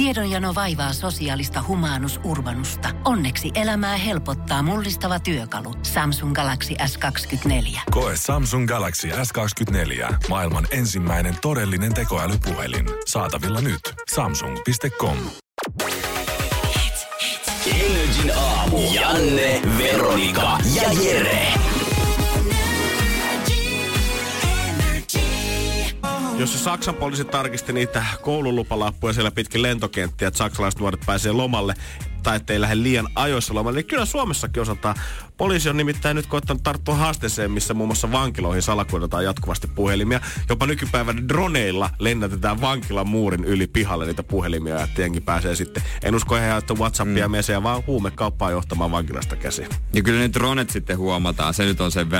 Tiedonjano vaivaa sosiaalista humanus urbanusta. Onneksi elämää helpottaa mullistava työkalu. Samsung Galaxy S24. Koe Samsung Galaxy S24. Maailman ensimmäinen todellinen tekoälypuhelin. Saatavilla nyt. Samsung.com. NRJ:n aamu. Janne, Veronika ja Jere. Jos Saksan poliisit tarkisti niitä koululupalappuja siellä pitkin lentokenttiä, että saksalaiset nuoret pääsee lomalle tai ettei lähde liian ajoissa lomalle, niin kyllä Suomessakin osataan. Poliisi on nimittäin nyt koettanut tarttua haasteeseen, missä muun muassa vankiloihin salakuljetetaan jatkuvasti puhelimia. Jopa nykypäivän droneilla lennätetään vankilan muurin yli pihalle niitä puhelimia ja tietenkin pääsee sitten. En usko ihan, että WhatsAppia mesejä, vaan huumekauppaa johtamaan vankilasta käsiin. Ja kyllä ne dronet sitten huomataan. Se nyt on sen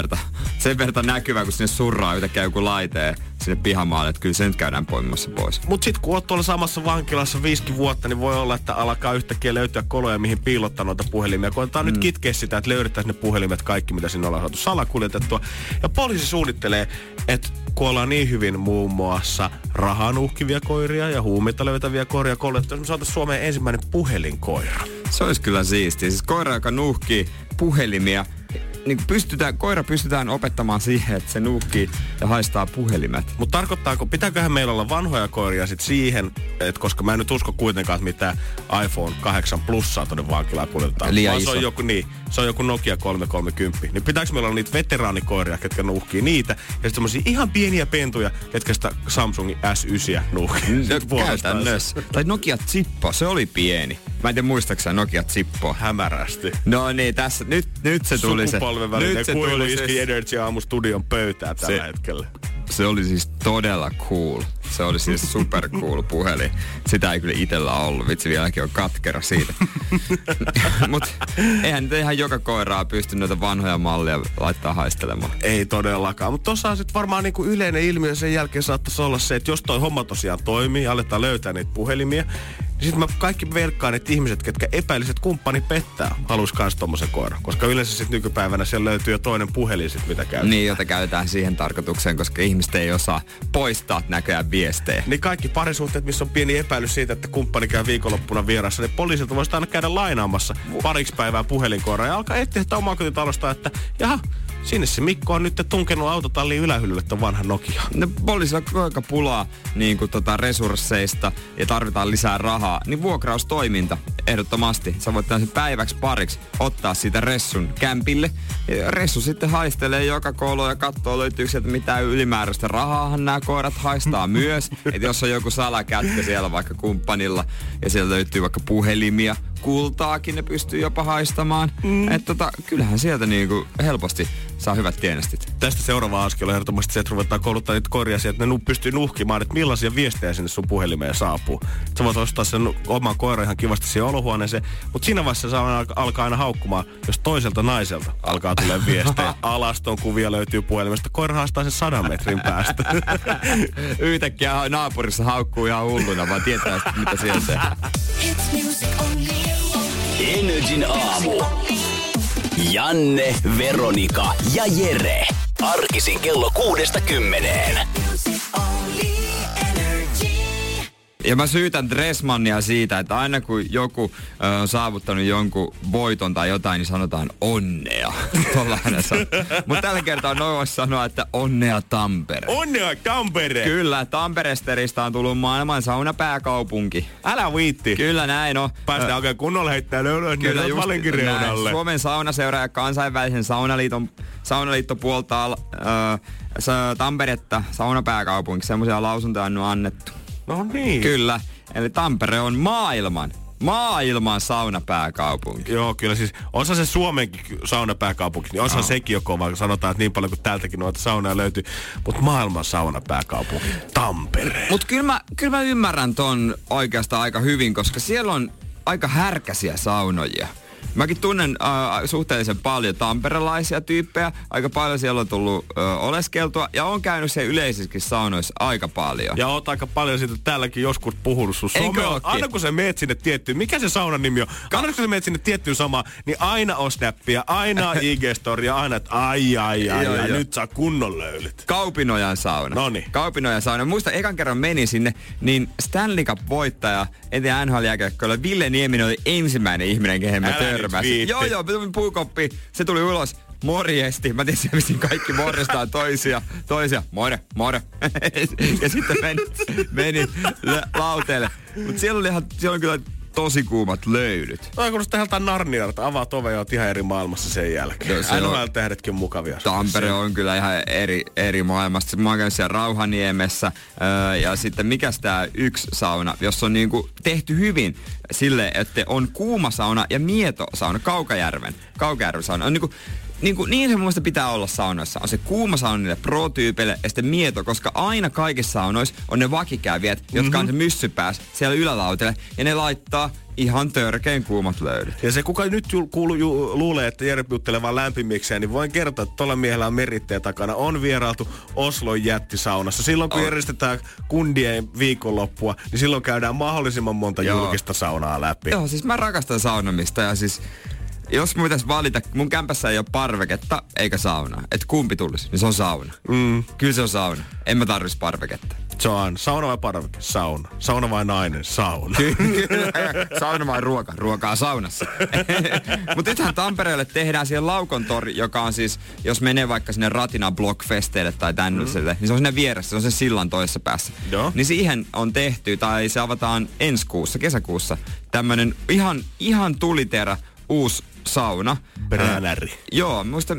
verta näkyvä, kun sinne surraa yhtäkkiä joku laite sinne pihamaalle. Että kyllä se nyt käydään poimimassa pois. Mut sit kun oot tuolla samassa vankilassa 5 vuotta, niin voi olla, että alkaa yhtäkkiä löytyä koloja, mihin piilottaa noita puhelimia. Koitetaan nyt kitkeä sitä, että löydettäisiin ne puhelimet, kaikki mitä sinne ollaan saatu salakuljetettua. Ja poliisi suunnittelee, että kun ollaan niin hyvin muun muassa rahan uhkivia koiria ja huumeita löytäviä koiria koulutettua, jos me saataisiin Suomeen ensimmäinen puhelinkoira. Se olisi kyllä siistiä. Siis koira, joka nuuhkii puhelimia. Niin koira pystytään opettamaan siihen, että se nuukkii ja haistaa puhelimet. Mutta tarkoittaako, pitääköhän meillä olla vanhoja koiria sit siihen, että koska mä en nyt usko kuitenkaan, että mitä iPhone 8 Plusaa tonne vankilaan kuljetetaan. Liian iso. Se on joku Nokia 330. Niin pitääkö meillä olla niitä veteraanikoiria, ketkä nuuhkii niitä, ja sit semmosia ihan pieniä pentuja, ketkä sitä Samsungin S9 nuuhkii. Käytännössä. Tai Nokia Zippo, se oli pieni. Mä en tiedä, muistaakseni Nokia Zippo. Hämärästi. No niin, tässä nyt se tuli se. Nyt se kuilu iski NRJ aamu studion pöytää tällä hetkellä. Se oli siis todella cool. Se oli siis super cool puhelin. Sitä ei kyllä itellä ollut. Vitsi, vieläkin on katkera siitä. Mut eihän nyt ihan joka koiraa pysty noita vanhoja malleja laittaa haistelemaan. Ei todellakaan. Mut tossa on sit varmaan niinku yleinen ilmiö sen jälkeen saattaisi olla se, että jos toi homma tosiaan toimii ja aletaan löytää niitä puhelimia, niin sit mä kaikki velkkaan, että ihmiset, ketkä epäiliset kumppani pettää, haluaisi kans tommosen koiran. Koska yleensä sit nykypäivänä siellä löytyy jo toinen puhelin sit, mitä käytetään. Niin, jota käytetään siihen tarkoitukseen, koska ihmiset ei osaa poistaa näköjään viestejä. Niin kaikki parisuhteet, missä on pieni epäilys siitä, että kumppani käy viikonloppuna vierassa, niin poliisilta voisi aina käydä lainaamassa pariksi päivää puhelinkoiraa ja alkaa etsiä sitä omaa kotitalosta, että jaha, sinne se Mikko on nyt tunkenut autotalliin ylähyllylle ton vanhan Nokia. No poliisilla aika pulaa niin kuin resursseista ja tarvitaan lisää rahaa, niin vuokraustoiminta ehdottomasti. Sä voit sen päiväksi pariksi ottaa siitä ressun kämpille. Ja ressu sitten haistelee joka koulua ja katsoo löytyykö sieltä mitään ylimääräistä rahaahan nämä koirat haistaa myös. Että jos on joku salakätkä siellä vaikka kumppanilla ja siellä löytyy vaikka puhelimia, kultaakin ne pystyy jopa haistamaan. Että kyllähän sieltä niinku helposti saa hyvät tienestit. Tästä seuraava askel on ehdottomasti se, että ruvetaan kouluttaa niitä koiria sieltä, että ne pystyy nuhkimaan, että millaisia viestejä sinne sun puhelimeen saapuu. Sä voit ostaa sen oman koiran ihan kivasti siihen olohuoneeseen, mutta siinä vaiheessa saa alkaa aina haukkumaan, jos toiselta naiselta alkaa tulemaan viestejä. Alaston kuvia löytyy puhelimesta, koira haastaa sen 100 metrin päästä. Yhtäkkiä naapurissa haukkuu ihan hulluna, vaan tietää mitä siellä tehdään. NRJ:n aamu. Janne, Veronika ja Jere. Arkisin kello 6-10. Ja mä syytän Dressmannia siitä, että aina kun joku on saavuttanut jonkun voiton tai jotain, niin sanotaan onnea. Mutta tällä kertaa noin voisi sanoa, että onnea Tampere. Onnea Tampere! Kyllä, Tamperesterista on tullut maailman saunapääkaupunki. Älä viitti! Kyllä näin on. Päästään oikein kunnolla heittää löydöön, kyllä just näin. Suomen saunaseura ja kansainvälisen saunaliitto puoltaa Tamperetta saunapääkaupunki. Semmoisia lausuntoja on annettu. No niin. Kyllä. Eli Tampere on maailman saunapääkaupunki. Joo, kyllä siis osa se Suomenkin saunapääkaupunki, niin osa sekin jo kova, sanotaan, että niin paljon kuin täältäkin noita saunaa löytyy, mutta maailman saunapääkaupunki, Tampere. Mut kyllä mä ymmärrän ton oikeastaan aika hyvin, koska siellä on aika härkäsiä saunoja. Mäkin tunnen suhteellisen paljon tamperelaisia tyyppejä. Aika paljon siellä on tullut oleskeltua. Ja on käynyt siellä yleisissäkin saunoissa aika paljon. Ja oot aika paljon siitä täälläkin joskus puhunut sun somea. Aina kun sä meet sinne tiettyyn, mikä se saunan nimi on? Aina kun sä meet sinne tiettyyn samaan, niin aina on snappia, aina IG-storia, aina että ai, nyt saa kunnon löylyt. Kaupinojan sauna. Noniin. Kaupinojan sauna. Muistan, ekan kerran menin sinne, niin Stanley Cup-voittaja, entinen NHL-jääkiekkoilija Ville Nieminen oli ensimmäinen ihminen, kehen mä törmäsin. Joo, puukoppi, se tuli ulos. Morjesti. Mä tietysti missä kaikki morjestaan toisia. More. Ja sitten menin lauteelle. Mut siellä oli kyllä tosi kuumat löylyt. Toi kuulostaa ihan Narnialta. Avaat oven ja oot ihan eri maailmassa sen jälkeen. NHL-tähdetkin mukavia. Tampere on kyllä ihan eri maailmasta. Mä oon käynyt siellä Rauhaniemessä. Ja sitten mikäs tää yksi sauna, jossa on niinku tehty hyvin silleen, että on kuuma sauna ja mieto sauna. Kaukajärven sauna. On niin se mun mielestä pitää olla saunoissa. On se kuuma sauna niille pro-tyypeille ja sitten mieto, koska aina kaikissa saunoissa on ne vakikävijät, jotka on se myssypäässä siellä ylälautelle ja ne laittaa ihan törkeen kuumat löydyt. Ja se kuka nyt luulee, että Jerppi juttelee vaan lämpimikseen, niin voin kertoa, että tuolla miehellä on meritteen takana. On vierailtu Oslon jättisaunassa. Silloin kun järjestetään kundien viikonloppua, niin silloin käydään mahdollisimman monta julkista saunaa läpi. Joo, siis mä rakastan saunomista ja siis... Jos mun pitäisi valita, mun kämpässä ei ole parveketta eikä saunaa. Et kumpi tulisi, niin se on sauna. Kyllä se on sauna. En mä tarvitsi parveketta. Se on sauna vai parveke? Sauna. Sauna vai nainen? Sauna. Sauna vai ruoka? Ruokaa saunassa. Mutta nythän Tampereelle tehdään siihen Laukontori, joka on siis, jos menee vaikka sinne Ratina Block Festeille tai tämmöiselle, niin se on siinä vieressä, se on sen sillan toisessa päässä. Joo. Niin siihen on tehty, tai se avataan ensi kuussa, kesäkuussa, tämmönen ihan tuliterä uusi sauna. Bränäri. Joo, muista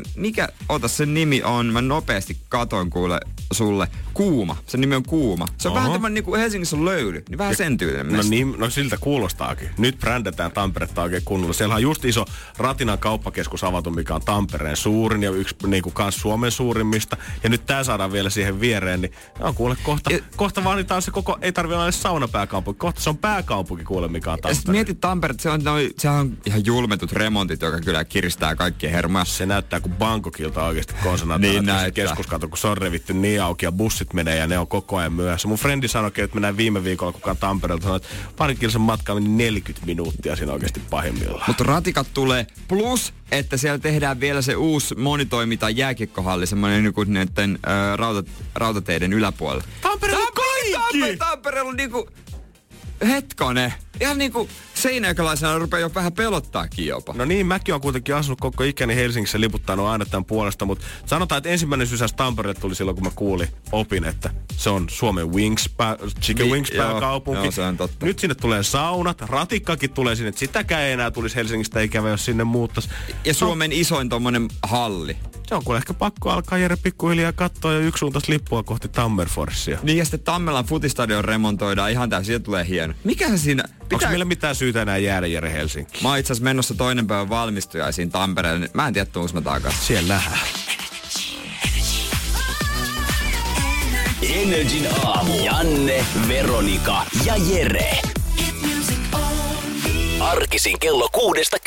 sen nimi on, mä nopeasti katoin kuule sulle. Kuuma. Sen nimi on Kuuma. Se on vähän tämmönen niinku Helsingissä on löyly, niin vähän sen tyylinen. No siltä kuulostaakin. Nyt brändätään Tamperetta oikein kunnolla. Siellä on just iso Ratinan kauppakeskus avattu, mikä on Tampereen suurin ja yksi niinku kans Suomen suurimmista. Ja nyt tää saadaan vielä siihen viereen, niin no, kuule kohta vaaditaan se koko, ei tarvitse olla edes saunapääkaupunki. Kohta se on pääkaupunki kuule, mikä on Tampere. Ja sit mieti Tampere, se on, sehän on ihan julmetut remontit, joka kyllä kiristää kaikkien hermoja. Se näyttää kuin Bangkokilta oikeesti niin keskuskatu, kun se on revitty niin auki ja bussi menee ja ne on koko ajan myöhässä. Mun frendi sanoikin, että mennään viime viikolla kukaan Tampereelta, sanoi, että parin kilsan matkaa meni 40 minuuttia siinä oikeasti pahimmillaan. Mutta ratikat tulee plus, että siellä tehdään vielä se uusi monitoiminta jääkiekkohalli, semmoinen niin kuin näiden rautateiden yläpuolella. Tampereella kaikki! Tampereella niinku... Hetkone. Ihan niinku seinäjokalaisena rupeaa jo vähän pelottaakin jopa. No niin, mäkin on kuitenkin asunut koko ikäni Helsingissä, liputtanut aina tämän puolesta, mutta sanotaan, että ensimmäinen sysäys Tampereelle tuli silloin, kun mä opin, että se on Suomen Chicken Wings-pääkaupunki. Joo, se on totta. Nyt sinne tulee saunat, ratikkakin tulee sinne, että sitäkään ei enää tulisi Helsingistä ikävä, jos sinne muuttaisi. Ja Suomen isoin tommonen halli. Se on kuule ehkä pakko alkaa Jere pikkuhiljaa katsoa ja yksisuuntaista lippua kohti Tammerforsia. Niin ja sitten Tammelan futistadion remontoidaan ihan täysin, siitä tulee hieno. Mikähän siinä... Onko meillä mitään syytä enää jäädä Jere Helsinkiin? Mä oon itse asiassa menossa toinen päivä valmistujaisiin Tampereelle. Mä en tiedä, tuunko mä takaisin. Siellä nähdään. NRJ:n aamu. Janne, Veronika ja Jere. Arkisin kello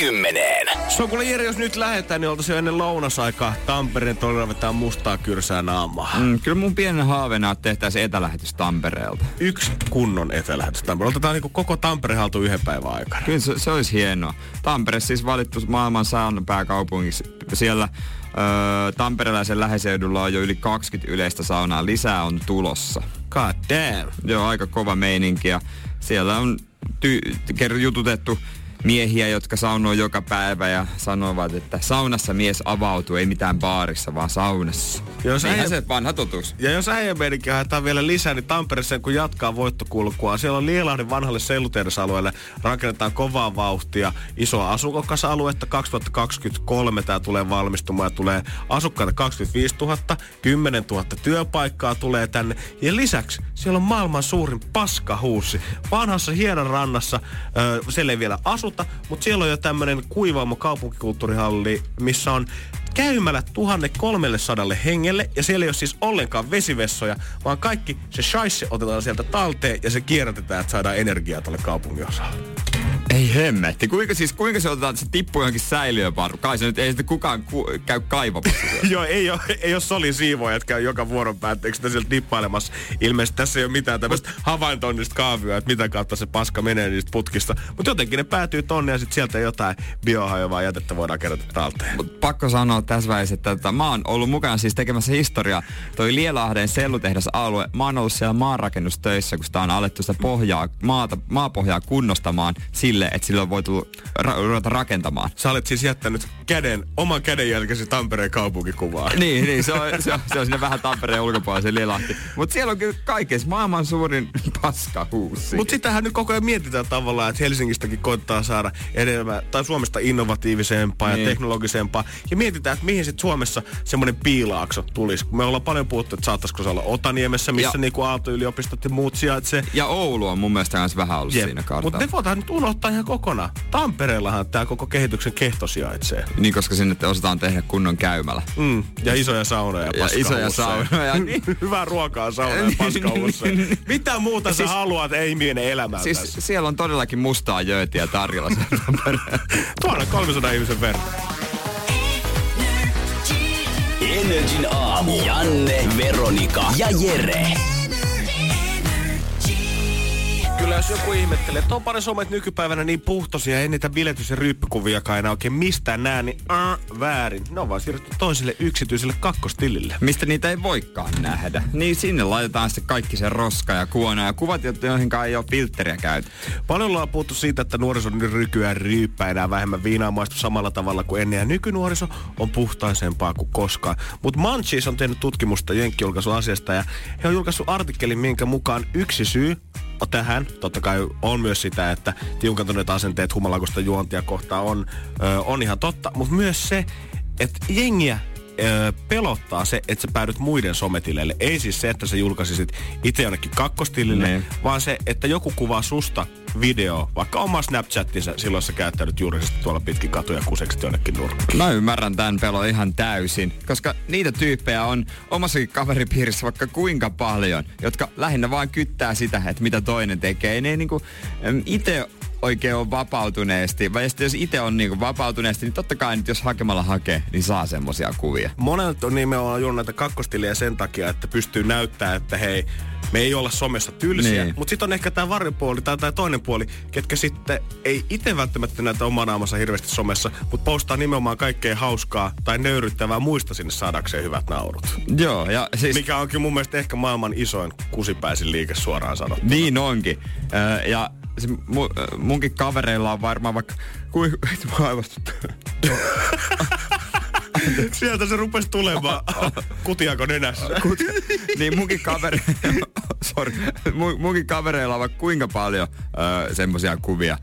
6:10. Se on kuule Jere, jos nyt lähetään, niin oltaisiin jo ennen lounasaikaa Tampereen torilla vetään mustaa kyrsää naamaa. Kyllä mun pienen haaveena on, että tehtäisiin etälähetys Tampereelta. Yksi kunnon etälähetys Tampereelta. Otetaan niinku koko Tampere haltuun yhden päivän aikana. Kyllä se olisi hienoa. Tampere siis valittu maailman saunan pääkaupungiksi. Siellä tampereläisen läheseudulla on jo yli 20 yleistä saunaa. Lisää on tulossa. God damn. Joo, aika kova meininki ja siellä on... jututettu miehiä, jotka saunoo joka päivä ja sanovat, että saunassa mies avautuu, ei mitään baarissa, vaan saunassa. Eihän se vanha totuus. Ja jos äijämeininkin haetaan vielä lisää, niin Tampereessa kun jatkaa voittokulkua, siellä on Lielahden vanhalle selluteräsalueelle, rakennetaan kovaa vauhtia, isoa asukkasaluetta, 2023 tämä tulee valmistumaan ja tulee asukkaita 25 000, 10 000 työpaikkaa tulee tänne. Ja lisäksi siellä on maailman suurin paskahuussi. Vanhassa hienon rannassa, siellä ei vielä asuta, mutta siellä on jo tämmönen kuivaamo kaupunkikulttuurihalli, missä on käymälä 1300 hengelle ja siellä ei ole siis ollenkaan vesivessoja, vaan kaikki se scheisse otetaan sieltä talteen ja se kierrätetään, että saadaan energiaa tuolle kaupungin osalle. Ei hemmetti. Kuinka se otetaan, että se tippuu johonkin säiliöparru? Kai se nyt ei sitten kukaan käy kaivamassa. Joo, ei ole solisiivoja, että käy joka vuoron päätteeksi sitä sieltä tippailemassa. Ilmeisesti tässä ei ole mitään tämmöistä havaintoinnista kaavioa, että mitä kautta se paska menee niistä putkista. Mutta jotenkin ne päätyy tonne ja sitten sieltä jotain biohajoavaa jätettä voidaan kerätä talteen. Mut pakko sanoa tässä välissä, että mä oon ollut mukana siis tekemässä historiaa. Toi Lielahden sellutehdasalue, mä oon ollut siellä maanrakennustöissä, kun sitä on alettu sitä pohjaa, maapohjaa kunnostamaan sille, että sillä on voitu ruveta rakentamaan. Sä olet siis jättänyt oman kädenjälkesi Tampereen kaupunkikuvaa. Niin, se on sinne vähän Tampereen ulkopuolella se Lielahti. Mut siellä on kyllä kaikessa maailman suurin paskahuussi. Mut sitähän nyt koko ajan mietitään tavallaan, että Helsingistäkin koittaa saada enemmän, tai Suomesta innovatiivisempaa ja teknologisempaa. Ja mietitään, että mihin sit Suomessa semmonen piilaakso tulisi. Me ollaan paljon puhuttu, että saattaisiko se olla Otaniemessä, missä niinku Aalto-yliopistot ja muut sijaitsee. Ja Oulu on mun mielestä myös vähän ollut siinä kartalla. Mut ne voidaan nyt unohtaa ihan kokonaan. Tampereellahan tää koko kehityksen kehto sijaitsee. Niin, koska sinne osataan tehdä kunnon käymälä. Mm. Ja isoja saunoja ja isoja saunoja. Hyvää ruokaa saunoja ja paskaulussa. Mitä muuta sä haluat, ei miene elämää siis tässä? Siellä on todellakin mustaa jöötiä tarjolla siellä Tampereella. Tuolla 300 ihmisen verran. NRJ:n aamu. Janne, Veronika ja Jere. Kyllä jos joku ihmettelee, että on pari somet nykypäivänä niin puhtoisia, ei niitä biletys- ja ryyppikuviakaan enää oikein mistään nää, niin väärin. Ne on vaan siirretty toiselle yksityiselle kakkostilille. Mistä niitä ei voikaan nähdä. Niin sinne laitetaan sitten kaikki se roska ja kuona ja kuvat, joihinkaan ei ole filtteriä käyty. Paljon ollaan puhuttu siitä, että nuoriso on rykyä ryyppää enää vähemmän viinaa maistu samalla tavalla kuin ennen. Ja nykynuoriso on puhtaisempaa kuin koskaan. Mutta Munchies on tehnyt tutkimusta jenkkijulkaisuasiasta ja he on julkaissut artikkelin, minkä mukaan yksi syy tähän totta kai on myös sitä, että tiukentuneet asenteet humalakosta juontia kohtaan on ihan totta, mutta myös se, että jengiä pelottaa se, että sä päädyt muiden sometileille. Ei siis se, että sä julkaisisit itse jonnekin kakkostilille, vaan se, että joku kuvaa susta video, vaikka oma Snapchattinsa, silloin sä käyttänyt juurisesti tuolla pitkin katuja kuseksit jonnekin nurkkiin. Mä ymmärrän tämän pelon ihan täysin, koska niitä tyyppejä on omassakin kaveripiirissä vaikka kuinka paljon, jotka lähinnä vaan kyttää sitä, että mitä toinen tekee. Ne ei niinku itse oikein on vapautuneesti. Vai jos itse on niinku vapautuneesti, niin totta kai nyt jos hakemalla hakee, niin saa semmosia kuvia. Monet on nimenomaan juuri näitä kakkostilejä sen takia, että pystyy näyttämään, että hei, me ei olla somessa tylsiä, mutta sitten on ehkä tämä varjopuoli tai tämä toinen puoli, ketkä sitten ei itse välttämättä näytä omaa naamansa hirveästi somessa, mutta postaa nimenomaan kaikkea hauskaa tai nöyryttävää muista sinne saadakseen hyvät naurut. Joo, ja siis mikä onkin mun mielestä ehkä maailman isoin kusipäisin liike suoraan sanottuna. Niin onkin. Ja se munkin kavereilla on varmaan vaikka sieltä se rupesi tulemaan. Kutiako nenässä? Niin munkin kavereilla on vaikka kuinka paljon semmosia kuvia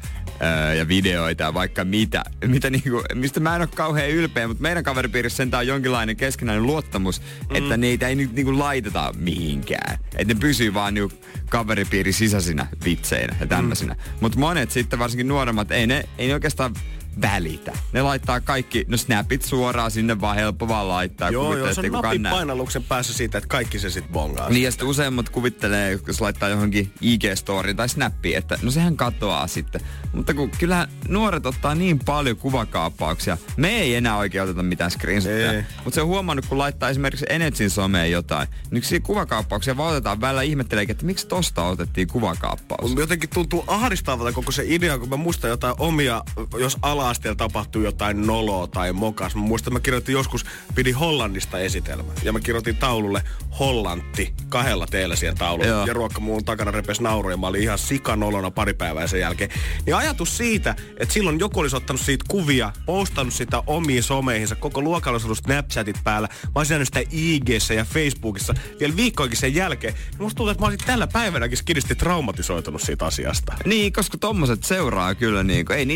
ja videoita ja vaikka mitä niinku, mistä mä en ole kauhean ylpeä, mutta meidän kaveripiirissä sentään on jonkinlainen keskinäinen luottamus, että niitä ei niinku laiteta mihinkään. Että ne pysyy vaan niinku kaveripiirin sisäisinä vitseinä ja tämmöisinä. Mutta monet sitten, varsinkin nuoremmat, ei ne oikeastaan välitä. Ne laittaa kaikki, no snapit suoraan sinne vaan helppo vaan laittaa. Joo, se on napin painalluksen päässä siitä, että kaikki se sit bongaa. Niin ja sitten useimmat kuvittelee, jos laittaa johonkin IG-storiin tai snappiin, että no sehän katoaa sitten. Mutta kun kyllähän nuoret ottaa niin paljon kuvakaappauksia, me ei enää oikein oteta mitään screenshotteja. Mutta se on huomannut, kun laittaa esimerkiksi NRJ:n someen jotain, niin siinä kuvakaappauksia vaan otetaan välillä ihmettelee, että miksi tosta otettiin kuvakaappaus. Jotenkin tuntuu ahdistavalta koko se idea, kun mä muistan jotain omia, jos ala-asteella tapahtui jotain noloa tai mokas. Mä muistan, mä kirjoitin joskus, pidin Hollannista esitelmä. Ja mä kirjoitin taululle Hollanti kahdella teellä siihen taululle. Joo. Ja ruokka muun takana repesi nauru ja mä olin ihan sikanolona pari päivää sen jälkeen. Niin ajatus siitä, että silloin joku olisi ottanut siitä kuvia, postannut sitä omiin someihinsa, koko luokalla olisi ollut Snapchatit päällä. Mä olisin jäänyt sitä IG:ssä ja Facebookissa vielä viikkoinkin sen jälkeen. Niin musta tuntuu, että mä olisin tällä päivänäkin skidisti traumatisoitunut siitä asiasta. Niin, koska tommoset seuraa kyllä niinku. Ei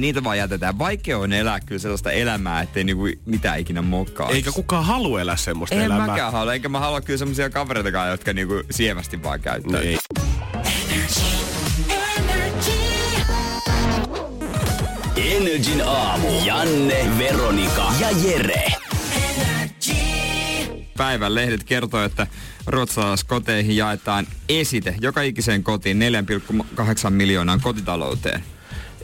niitä vaan jätetään. Vaikea on elää kyllä sellaista elämää, ettei niinku mitään ikinä mokaisi. Eikä kukaan halua elää semmoista elämää. En mäkään halua, eikä mä halua kyllä semmoisia kavereitakaan, jotka niinku sievästi vaan käyttää. Niin. NRJ:n aamu. Janne, Veronika ja Jere. Päivän lehdet kertoo, että ruotsalaiskoteihin jaetaan esite joka ikiseen kotiin 4,8 miljoonaan kotitalouteen.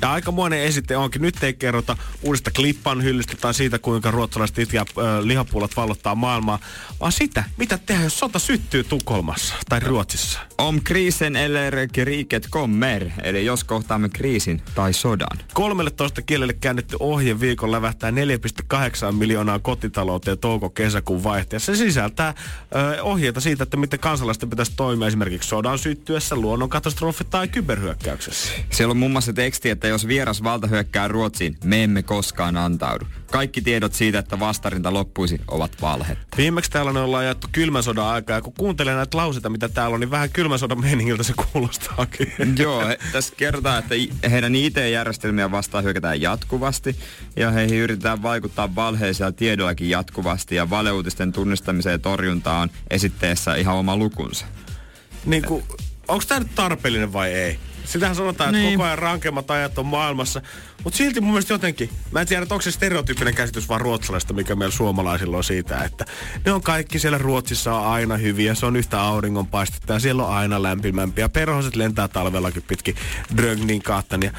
Ja aikamoinen esite onkin. Nyt ei kerrota uudesta Klippan hyllystä tai siitä, kuinka ruotsalaiset itkää lihapuulat vallottaa maailmaa, vaan sitä, mitä tehdään, jos sota syttyy Tukholmassa tai Ruotsissa. Om krisen eller kriget kommer, eli jos kohtaamme kriisin tai sodan. 13 kielelle käännetty ohje viikon lävähtää 4,8 miljoonaa kotitalouteen touko-kesäkuun vaihteessa. Se sisältää ohjeita siitä, että miten kansalaisten pitäisi toimia esimerkiksi sodan syttyessä, luonnonkatastrofi tai kyberhyökkäyksessä. Siellä on muun muassa teksti, että jos vieras valta hyökkää Ruotsiin, me emme koskaan antaudu. Kaikki tiedot siitä, että vastarinta loppuisi, ovat valhetta. Viimeksi täällä ne ollaan jaettu kylmän sodan aikaa, ja kun kuuntelee näitä lauseita, mitä täällä on, niin vähän kylmän sodan meiningiltä se kuulostaakin. Joo, tässä kertaa, että heidän IT-järjestelmiä vastaan hyökätään jatkuvasti, ja heihin yritetään vaikuttaa valheisella tiedollakin jatkuvasti, ja valeuutisten tunnistamiseen ja torjuntaan on esitteessä ihan oma lukunsa. Niin kuin, onko tämä nyt tarpeellinen vai ei? Sitähän sanotaan, että koko ajan rankemmat ajat on maailmassa. Mutta silti mun mielestä jotenkin, mä en tiedä, onko se stereotyyppinen käsitys vaan ruotsalaista, mikä meillä suomalaisilla on siitä, että ne on kaikki siellä Ruotsissa on aina hyviä, se on yhtä auringonpaistetta ja siellä on aina lämpimämpiä. Perhoset lentää talvellakin pitkin Drönningatania.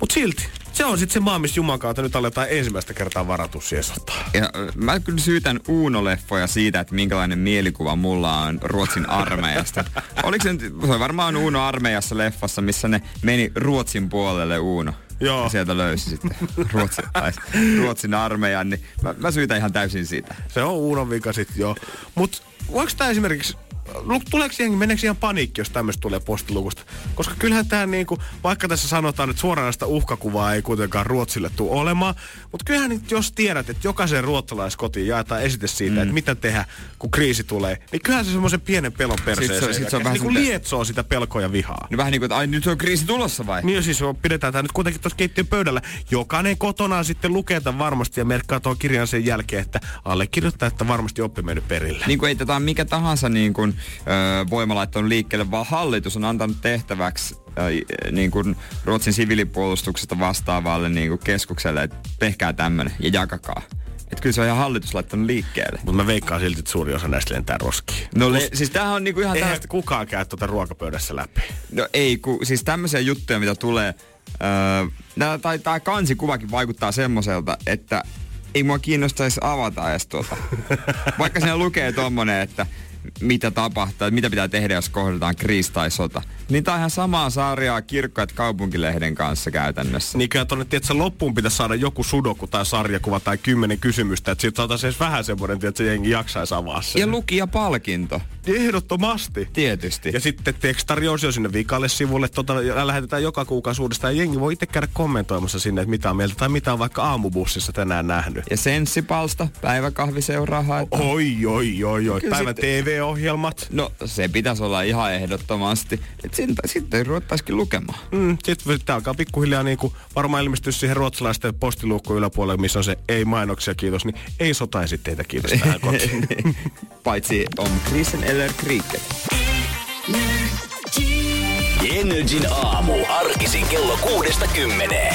Mut silti, se on sit se maa, missä Juman kautta nyt aletaan ensimmäistä kertaa varatus siihen sotaan. Ja mä kyllä syytän Uuno-leffoja siitä, että minkälainen mielikuva mulla on Ruotsin armeijasta. Oliko se nyt, se on varmaan Uuno armeijassa leffassa, missä ne meni Ruotsin puolelle Uuno. Joo. Ja sieltä löysi sitten Ruotsin armeijan, niin mä syytän ihan täysin siitä. Se on Uunon vika sitten, joo. Mut voiko tää esimerkiksi... Meneekö ihan paniikki, jos tämmöistä tulee postilukusta? Koska kyllähän tää niinku, vaikka tässä sanotaan, että suoranaista uhkakuvaa ei kuitenkaan Ruotsille tule olemaan, mutta kyllähän nyt jos tiedät, että jokaisen ruotsalaiskotiin jaetaan esite siitä, että mitä tehdä, kun kriisi tulee, niin kyllähän se semmoisen pienen pelon perseeseen. Sit se on vähän niin kuin lietsoo sitä pelkoa ja vihaa. No vähän niin kuin, että ai nyt on kriisi tulossa vai? Niin siis pidetään tää nyt kuitenkin tuossa keittiön pöydällä. Jokainen kotonaan sitten lukee tämän varmasti ja merkkaa tuon kirjan sen jälkeen, että allekirjoittaa, että varmasti oppi mennyt perille. Niin kuin ei tätä mikä tahansa niin kuin voima laittanut liikkeelle, vaan hallitus on antanut tehtäväksi niin kuin Ruotsin siviilipuolustuksesta vastaavalle niin kuin keskukselle, että tehkää tämmönen ja jakakaa. Että kyllä se on ihan hallitus laittanut liikkeelle. Mutta mä veikkaan silti, että suuri osa näistä lentää roskiin. No siis tämähän on niinku ihan tämmöistä... Eihän kukaan käy tuota ruokapöydässä läpi. No ei, siis tämmöisiä juttuja, mitä tulee... tai tää kansikuvakin vaikuttaa semmoiselta, että ei mua kiinnostaisi avata edes tuota. Vaikka siinä lukee tommonen, että... mitä tapahtuu, mitä pitää tehdä, jos kohdataan kriisi tai sota. Niin tää on ihan samaa sarjaa kirkko- ja kaupunkilehden kanssa käytännössä. Niin kyllä tonne, tietsä, loppuun pitäisi saada joku sudoku tai sarjakuva tai 10 kysymystä, että siitä saataisiin edes vähän semmoinen, että se jengi jaksaisi avaa sen. Ja lukijapalkinto. Ehdottomasti. Tietysti. Ja sitten tekstariosio sinne vikalle sivulle, lähetetään joka kuukausi uudestaan, ja jengi voi itse käydä kommentoimassa sinne, että mitä on mieltä, tai mitä on vaikka aamubussissa tänään nähnyt. Ja senssipalsta, päiväkahviseuraa haetaan. Oi. Päivän TV ohjelmat. No se pitäisi olla ihan ehdottomasti. Sitten ruvettaisikin lukemaan. Sitten alkaa pikkuhiljaa niinku varmaan ilmestyä siihen ruotsalaisten postiluukkuun yläpuolelle, missä on se ei mainoksia kiitos, niin ei sotaisi teitä kiitos tähän kotiin. Paitsi on krisen eller kriiket. NRJ:n aamu arkisin kello 6-10.